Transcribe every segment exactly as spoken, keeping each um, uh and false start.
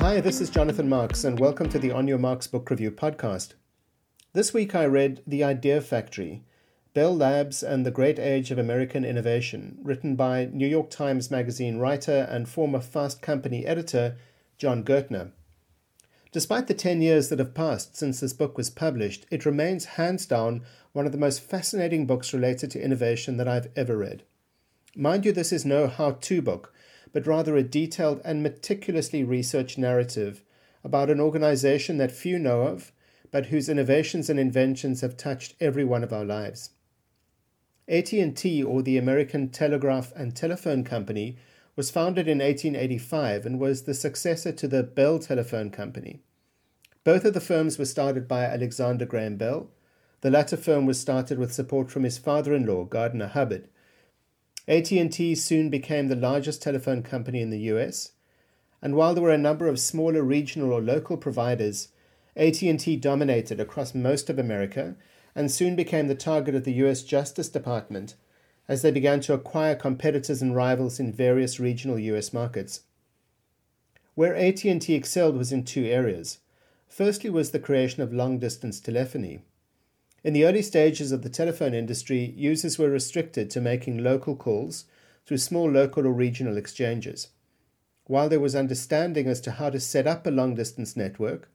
Hi, this is Jonathan Marks, and welcome to the On Your Marks Book Review podcast. This week I read The Idea Factory, Bell Labs and the Great Age of American Innovation, written by New York Times Magazine writer and former Fast Company editor, John Gertner. Despite the ten years that have passed since this book was published, it remains hands down one of the most fascinating books related to innovation that I've ever read. Mind you, this is no how-to book, but rather a detailed and meticulously researched narrative about an organization that few know of, but whose innovations and inventions have touched every one of our lives. A T and T, or the American Telegraph and Telephone Company, was founded in eighteen eighty-five and was the successor to the Bell Telephone Company. Both of the firms were started by Alexander Graham Bell. The latter firm was started with support from his father-in-law, Gardiner Hubbard. A T and T soon became the largest telephone company in the U S, and while there were a number of smaller regional or local providers, A T and T dominated across most of America and soon became the target of the U S Justice Department as they began to acquire competitors and rivals in various regional U S markets. Where A T and T excelled was in two areas. Firstly was the creation of long-distance telephony. In the early stages of the telephone industry, users were restricted to making local calls through small local or regional exchanges. While there was understanding as to how to set up a long-distance network,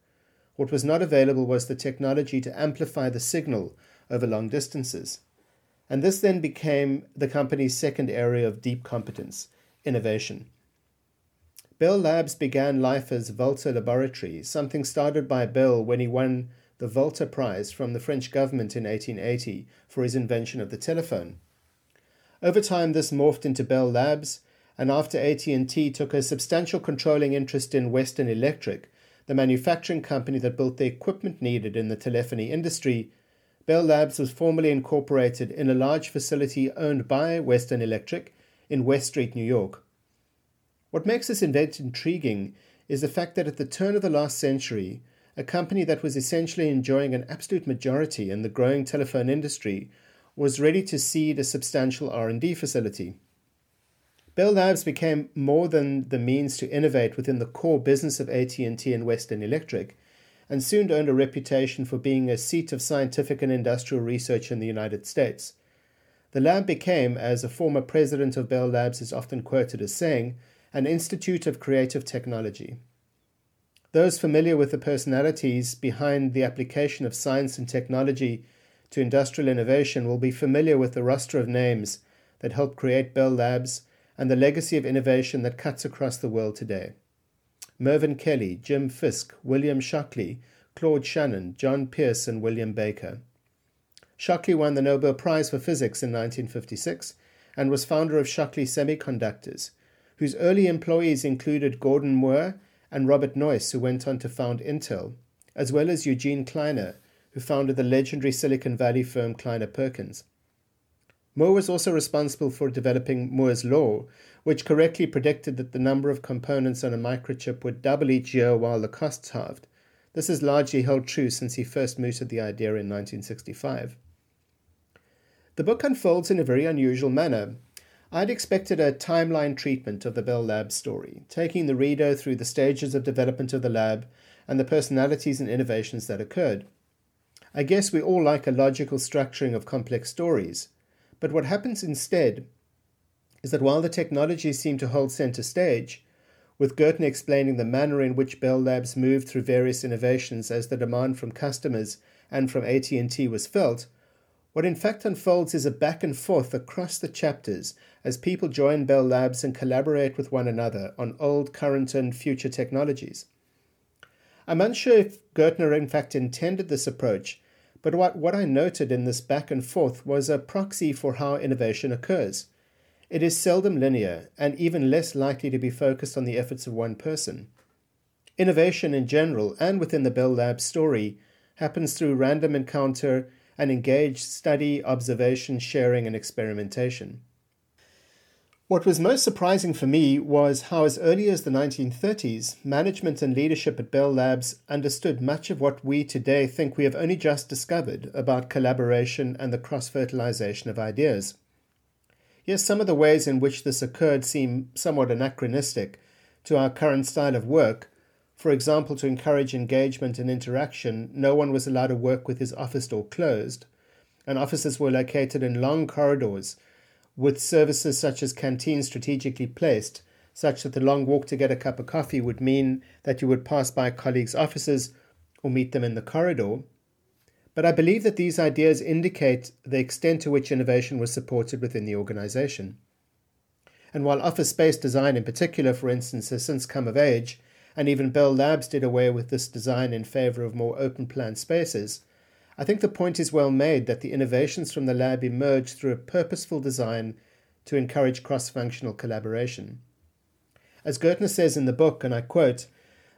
what was not available was the technology to amplify the signal over long distances. And this then became the company's second area of deep competence, innovation. Bell Labs began life as Volta Laboratory, something started by Bell when he won the Volta Prize from the French government in eighteen eighty for his invention of the telephone. Over time, this morphed into Bell Labs, and after A T and T took a substantial controlling interest in Western Electric, the manufacturing company that built the equipment needed in the telephony industry, Bell Labs was formally incorporated in a large facility owned by Western Electric in West Street, New York. What makes this event intriguing is the fact that at the turn of the last century, a company that was essentially enjoying an absolute majority in the growing telephone industry was ready to seed a substantial R and D facility. Bell Labs became more than the means to innovate within the core business of A T and T and Western Electric, and soon earned a reputation for being a seat of scientific and industrial research in the United States. The lab became, as a former president of Bell Labs is often quoted as saying, an institute of creative technology. Those familiar with the personalities behind the application of science and technology to industrial innovation will be familiar with the roster of names that helped create Bell Labs and the legacy of innovation that cuts across the world today. Mervyn Kelly, Jim Fisk, William Shockley, Claude Shannon, John Pierce, and William Baker. Shockley won the Nobel Prize for Physics in nineteen fifty-six and was founder of Shockley Semiconductors, whose early employees included Gordon Moore and Robert Noyce, who went on to found Intel, as well as Eugene Kleiner, who founded the legendary Silicon Valley firm Kleiner Perkins. Moore was also responsible for developing Moore's Law, which correctly predicted that the number of components on a microchip would double each year while the costs halved. This has largely held true since he first mooted the idea in nineteen sixty-five. The book unfolds in a very unusual manner. I'd expected a timeline treatment of the Bell Labs story, taking the reader through the stages of development of the lab and the personalities and innovations that occurred. I guess we all like a logical structuring of complex stories, but what happens instead is that while the technologies seem to hold centre stage, with Gertner explaining the manner in which Bell Labs moved through various innovations as the demand from customers and from A T and T was felt, what in fact unfolds is a back and forth across the chapters as people join Bell Labs and collaborate with one another on old, current and future technologies. I'm unsure if Gertner in fact intended this approach, but what, what I noted in this back and forth was a proxy for how innovation occurs. It is seldom linear and even less likely to be focused on the efforts of one person. Innovation in general and within the Bell Labs story happens through random encounter and engaged study, observation, sharing, and experimentation. What was most surprising for me was how as early as the nineteen thirties, management and leadership at Bell Labs understood much of what we today think we have only just discovered about collaboration and the cross-fertilization of ideas. Yes, some of the ways in which this occurred seem somewhat anachronistic to our current style of work, For example, to encourage engagement and interaction, no one was allowed to work with his office door closed, and offices were located in long corridors with services such as canteens strategically placed, such that the long walk to get a cup of coffee would mean that you would pass by colleagues' offices or meet them in the corridor. But I believe that these ideas indicate the extent to which innovation was supported within the organization. And while office space design in particular, for instance, has since come of age, and even Bell Labs did away with this design in favor of more open-plan spaces, I think the point is well made that the innovations from the lab emerged through a purposeful design to encourage cross-functional collaboration. As Gertner says in the book, and I quote,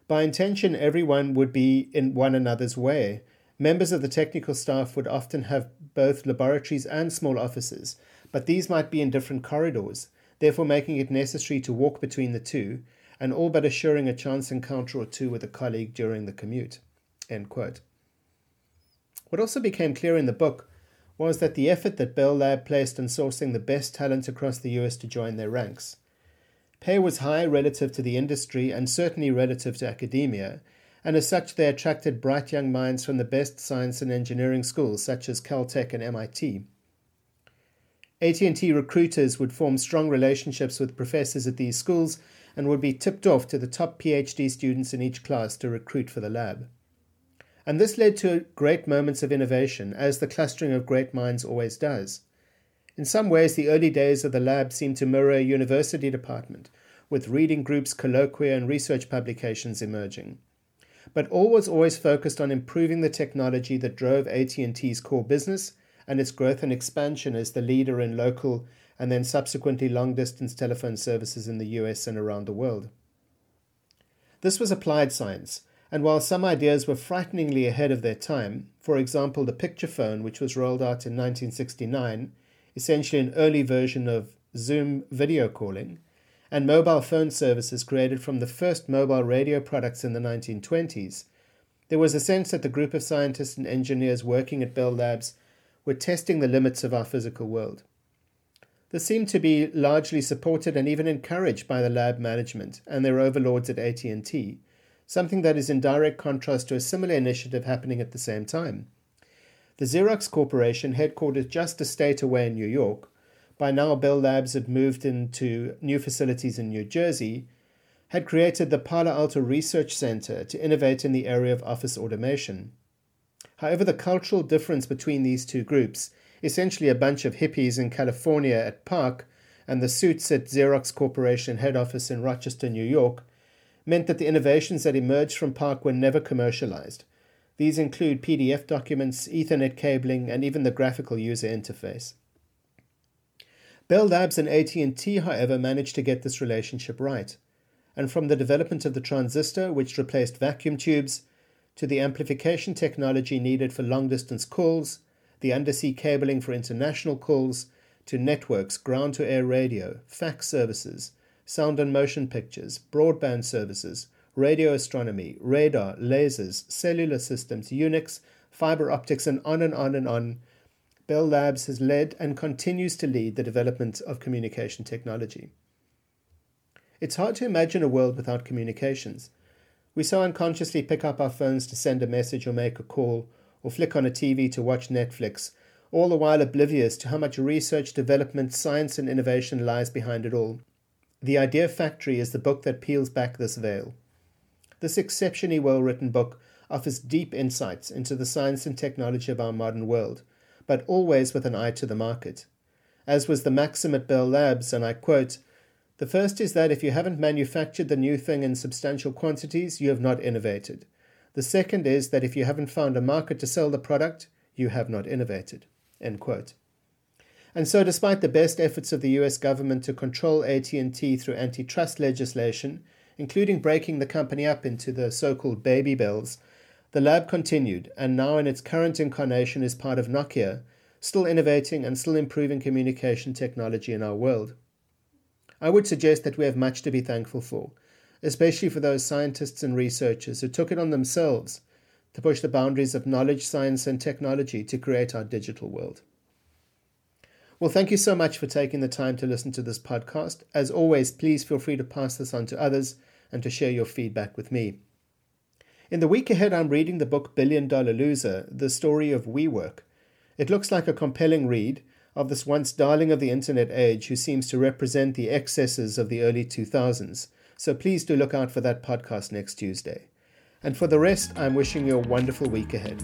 "By intention, everyone would be in one another's way. Members of the technical staff would often have both laboratories and small offices, but these might be in different corridors, therefore making it necessary to walk between the two, and all but assuring a chance encounter or two with a colleague during the commute." End quote. What also became clear in the book was that the effort that Bell Lab placed in sourcing the best talent across the U S to join their ranks. Pay was high relative to the industry and certainly relative to academia, and as such they attracted bright young minds from the best science and engineering schools such as Caltech and M I T. A T and T recruiters would form strong relationships with professors at these schools and would be tipped off to the top P H D students in each class to recruit for the lab. And this led to great moments of innovation, as the clustering of great minds always does. In some ways, the early days of the lab seemed to mirror a university department, with reading groups, colloquia, and research publications emerging. But all was always focused on improving the technology that drove A T and T's core business and its growth and expansion as the leader in local and then subsequently long-distance telephone services in the U S and around the world. This was applied science, and while some ideas were frighteningly ahead of their time, for example, the picture phone, which was rolled out in nineteen sixty-nine, essentially an early version of Zoom video calling, and mobile phone services created from the first mobile radio products in the nineteen twenties, there was a sense that the group of scientists and engineers working at Bell Labs were testing the limits of our physical world. This seemed to be largely supported and even encouraged by the lab management and their overlords at A T and T, something that is in direct contrast to a similar initiative happening at the same time. The Xerox Corporation, headquartered just a state away in New York, by now Bell Labs had moved into new facilities in New Jersey, had created the Palo Alto Research Center to innovate in the area of office automation. However, the cultural difference between these two groups, essentially a bunch of hippies in California at Park and the suits at Xerox Corporation head office in Rochester, New York, meant that the innovations that emerged from Park were never commercialized. These include P D F documents, Ethernet cabling, and even the graphical user interface. Bell Labs and A T and T, however, managed to get this relationship right. And from the development of the transistor, which replaced vacuum tubes, to the amplification technology needed for long-distance calls, the undersea cabling for international calls, to networks, ground-to-air radio, fax services, sound and motion pictures, broadband services, radio astronomy, radar, lasers, cellular systems, Unix, fiber optics, and on and on and on, Bell Labs has led and continues to lead the development of communication technology. It's hard to imagine a world without communications. We so unconsciously pick up our phones to send a message or make a call, or flick on a T V to watch Netflix, all the while oblivious to how much research, development, science, and innovation lies behind it all. The Idea Factory is the book that peels back this veil. This exceptionally well-written book offers deep insights into the science and technology of our modern world, but always with an eye to the market. As was the maxim at Bell Labs, and I quote, "The first is that if you haven't manufactured the new thing in substantial quantities, you have not innovated. The second is that if you haven't found a market to sell the product, you have not innovated." End quote. And so despite the best efforts of the U S government to control A T and T through antitrust legislation, including breaking the company up into the so-called baby bells, the lab continued, and now in its current incarnation is part of Nokia, still innovating and still improving communication technology in our world. I would suggest that we have much to be thankful for, especially for those scientists and researchers who took it on themselves to push the boundaries of knowledge, science, and technology to create our digital world. Well, thank you so much for taking the time to listen to this podcast. As always, please feel free to pass this on to others and to share your feedback with me. In the week ahead, I'm reading the book Billion Dollar Loser, The Story of WeWork. It looks like a compelling read of this once darling of the internet age who seems to represent the excesses of the early two thousands. So please do look out for that podcast next Tuesday. And for the rest, I'm wishing you a wonderful week ahead.